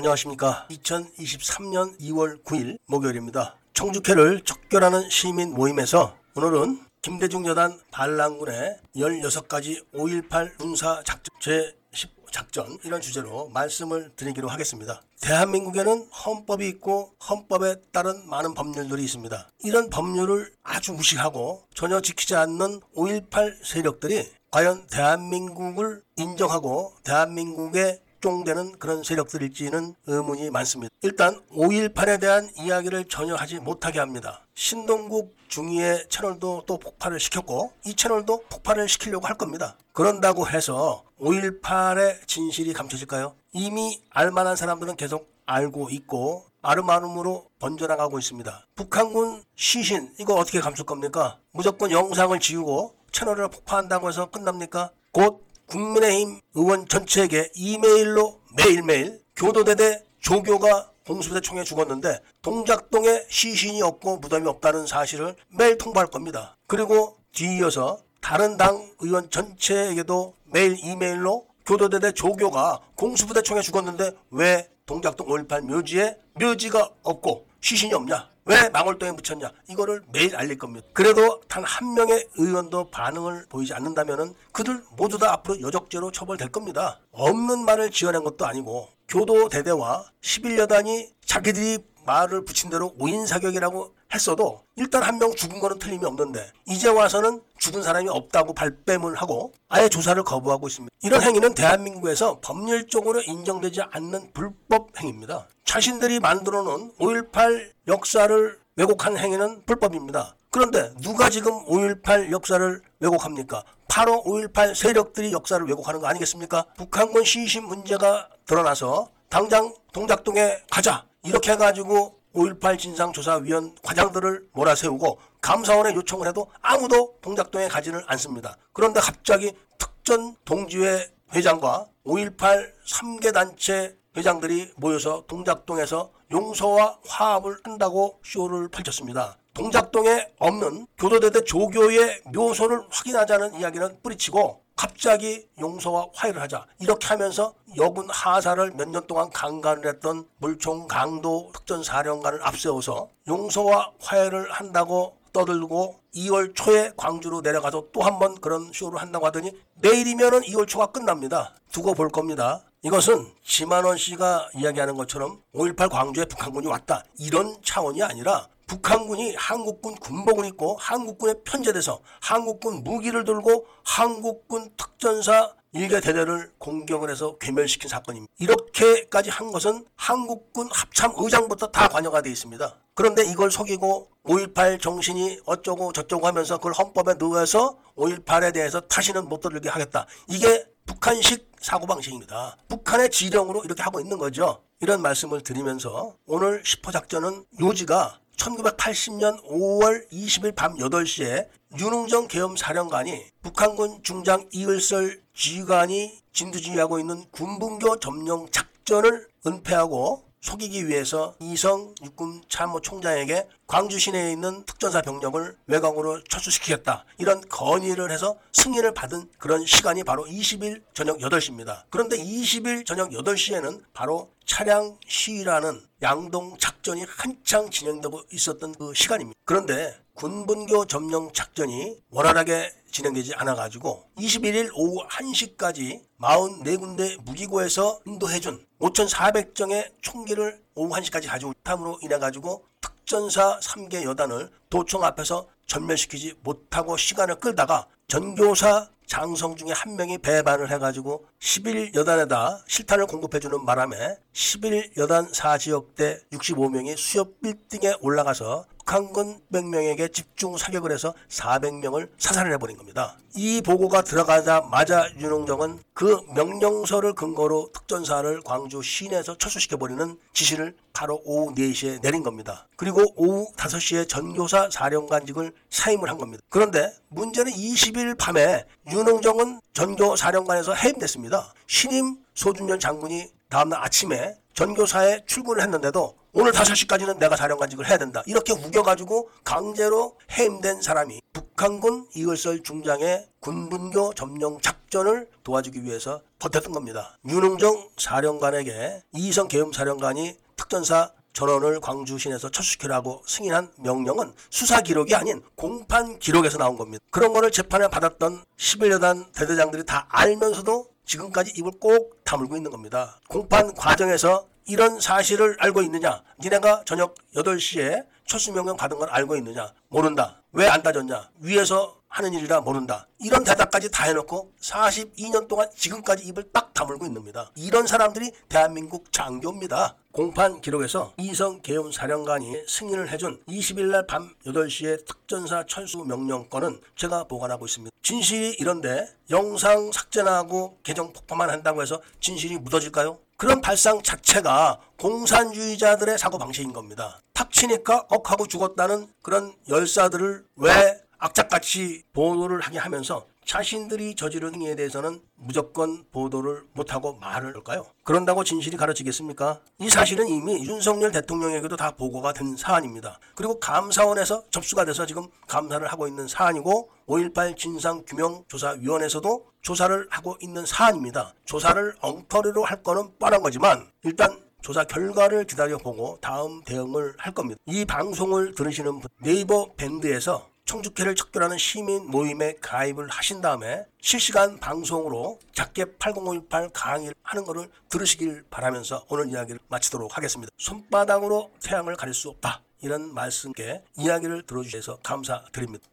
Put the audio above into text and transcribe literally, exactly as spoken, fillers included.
안녕하십니까. 이천이십삼년 이월 구일 목요일입니다. 청주회를 척결하는 시민 모임에서 오늘은 김대중 여단 반란군의 열여섯 가지 오일팔 군사작전 제십 작전 이런 주제로 말씀을 드리기로 하겠습니다. 대한민국에는 헌법이 있고 헌법에 따른 많은 법률들이 있습니다. 이런 법률을 아주 무시하고 전혀 지키지 않는 오일팔 세력들이 과연 대한민국을 인정하고 대한민국의 쫑되는 그런 세력들일지는 의문이 많습니다. 일단 오일팔에 대한 이야기를 전혀 하지 못하게 합니다. 신동국 중의의 채널도 또 폭발을 시켰고 이 채널도 폭발을 시키려고 할 겁니다. 그런다고 해서 오일팔의 진실이 감춰질까요? 이미 알만한 사람들은 계속 알고 있고 아름아름으로 번져나가고 있습니다. 북한군 시신 이거 어떻게 감출 겁니까? 무조건 영상을 지우고 채널을 폭파한다고 해서 끝납니까? 곧 국민의힘 의원 전체에게 이메일로 매일매일 교도대대 조교가 공수부대 총에 죽었는데 동작동에 시신이 없고 무덤이 없다는 사실을 매일 통보할 겁니다. 그리고 뒤이어서 다른 당 의원 전체에게도 매일 이메일로 교도대대 조교가 공수부대 총에 죽었는데 왜 동작동 오일팔 묘지에 묘지가 없고 시신이 없냐? 왜 망월동에 묻혔냐? 이거를 매일 알릴 겁니다. 그래도 단 한 명의 의원도 반응을 보이지 않는다면 그들 모두 다 앞으로 여적죄로 처벌될 겁니다. 없는 말을 지어낸 것도 아니고 교도대대와 십일 여단이 자기들이 말을 붙인 대로 오인 사격이라고 했어도 일단 한 명 죽은 거는 틀림이 없는데 이제 와서는 죽은 사람이 없다고 발뺌을 하고 아예 조사를 거부하고 있습니다. 이런 행위는 대한민국에서 법률적으로 인정되지 않는 불법 행위입니다. 자신들이 만들어 놓은 오일팔 역사를 왜곡한 행위는 불법입니다. 그런데 누가 지금 오일팔 역사를 왜곡합니까? 바로 오일팔 세력들이 역사를 왜곡하는 거 아니겠습니까? 북한군 시신 문제가 드러나서 당장 동작동에 가자 이렇게 해가지고 오일팔 진상조사위원 과장들을 몰아세우고 감사원에 요청을 해도 아무도 동작동에 가지는 않습니다. 그런데 갑자기 특전 동지회 회장과 오일팔 삼 개 단체 회장들이 모여서 동작동에서 용서와 화합을 한다고 쇼를 펼쳤습니다. 동작동에 없는 교도대대 조교의 묘소를 확인하자는 이야기는 뿌리치고 갑자기 용서와 화해를 하자 이렇게 하면서 여군 하사를 몇 년 동안 강간을 했던 물총 강도 특전사령관을 앞세워서 용서와 화해를 한다고 떠들고 이월 초에 광주로 내려가서 또 한 번 그런 쇼를 한다고 하더니 내일이면은 이월 초가 끝납니다. 두고 볼 겁니다. 이것은 지만원 씨가 이야기하는 것처럼 오일팔 광주에 북한군이 왔다 이런 차원이 아니라 북한군이 한국군 군복을 입고 한국군에 편제돼서 한국군 무기를 들고 한국군 특전사 일개 대대를 공격을 해서 괴멸시킨 사건입니다. 이렇게까지 한 것은 한국군 합참의장부터 다 관여가 되어 있습니다. 그런데 이걸 속이고 오일팔 정신이 어쩌고 저쩌고 하면서 그걸 헌법에 넣어서 오일팔에 대해서 다시는 못 들게 하겠다. 이게 북한식 사고방식입니다. 북한의 지령으로 이렇게 하고 있는 거죠. 이런 말씀을 드리면서 오늘 십호 작전은 요지가 천구백팔십년 오월 이십일 밤 여덟 시에 윤웅정 계엄사령관이 북한군 중장 이을설 지휘관이 진두지휘하고 있는 군분교 점령 작전을 은폐하고 속이기 위해서 이성 육군 참모총장에게 광주 시내에 있는 특전사 병력을 외곽으로 철수시키겠다 이런 건의를 해서 승인을 받은 그런 시간이 바로 이십일 저녁 여덟 시입니다. 그런데 이십일 저녁 여덟 시에는 바로 차량 시위라는 양동 작전이 한창 진행되고 있었던 그 시간입니다. 그런데 군분교 점령 작전이 원활하게 진행되지 않아가지고 이십일일 오후 한 시까지 사십사 군데 무기고에서 인도해준 오천사백 정의 총기를 오후 한 시까지 가지고 탐으로 인해가지고 특전사 삼 개 여단을 도청 앞에서 전멸시키지 못하고 시간을 끌다가 전교사 장성 중에 한 명이 배반을 해가지고 십일 여단에다 실탄을 공급해주는 바람에 십일 여단 사 지역대 육십오 명이 수협 빌딩에 올라가서 북한군 백 명에게 집중 사격을 해서 사백 명을 사살을 해버린 겁니다. 이 보고가 들어가자마자 윤홍정은 그 명령서를 근거로 특전사를 광주 시내에서 철수시켜버리는 지시를 바로 오후 네 시에 내린 겁니다. 그리고 오후 다섯 시에 전교사 사령관직을 사임을 한 겁니다. 그런데 문제는 이십일 밤에 윤홍정은 전교사령관에서 해임됐습니다. 신임 소준열 장군이 다음날 아침에 전교사에 출근을 했는데도 오늘 다섯 시까지는 내가 사령관직을 해야 된다 이렇게 우겨가지고 강제로 해임된 사람이 북 북한군 이글설 중장의 군분교 점령 작전을 도와주기 위해서 버텼던 겁니다. 윤흥정 사령관에게 이희성 계엄사령관이 특전사 전원을 광주 시내에서 철수시키라고 승인한 명령은 수사 기록이 아닌 공판 기록에서 나온 겁니다. 그런 거를 재판에 받았던 십일 여단 대대장들이 다 알면서도 지금까지 입을 꼭 다물고 있는 겁니다. 공판 과정에서 이런 사실을 알고 있느냐? 니네가 저녁 여덟 시에 철수명령 받은 걸 알고 있느냐? 모른다. 왜 안 따졌냐? 위에서 하는 일이라 모른다. 이런 대답까지 다 해놓고 사십이 년 동안 지금까지 입을 딱 다물고 있는 겁니다. 이런 사람들이 대한민국 장교입니다. 공판 기록에서 이성 계엄 사령관이 승인을 해준 이십일 날 밤 여덟 시에 특전사 철수 명령권은 제가 보관하고 있습니다. 진실이 이런데 영상 삭제나 하고 계정 폭파만 한다고 해서 진실이 묻어질까요? 그런 발상 자체가 공산주의자들의 사고방식인 겁니다. 탁 치니까 억하고 죽었다는 그런 열사들을 왜 악착같이 보도를 하게 하면서 자신들이 저지른 행위에 대해서는 무조건 보도를 못하고 말을 할까요? 그런다고 진실이 가려지겠습니까? 이 사실은 이미 윤석열 대통령에게도 다 보고가 된 사안입니다. 그리고 감사원에서 접수가 돼서 지금 감사를 하고 있는 사안이고 오일팔 진상규명조사위원회에서도 조사를 하고 있는 사안입니다. 조사를 엉터리로 할 거는 뻔한 거지만 일단 조사 결과를 기다려보고 다음 대응을 할 겁니다. 이 방송을 들으시는 분, 네이버 밴드에서 청주회를 척결하는 시민 모임에 가입을 하신 다음에 실시간 방송으로 작게 팔공오일팔 강의를 하는 것을 들으시길 바라면서 오늘 이야기를 마치도록 하겠습니다. 손바닥으로 태양을 가릴 수 없다. 이런 말씀께 이야기를 들어주셔서 감사드립니다.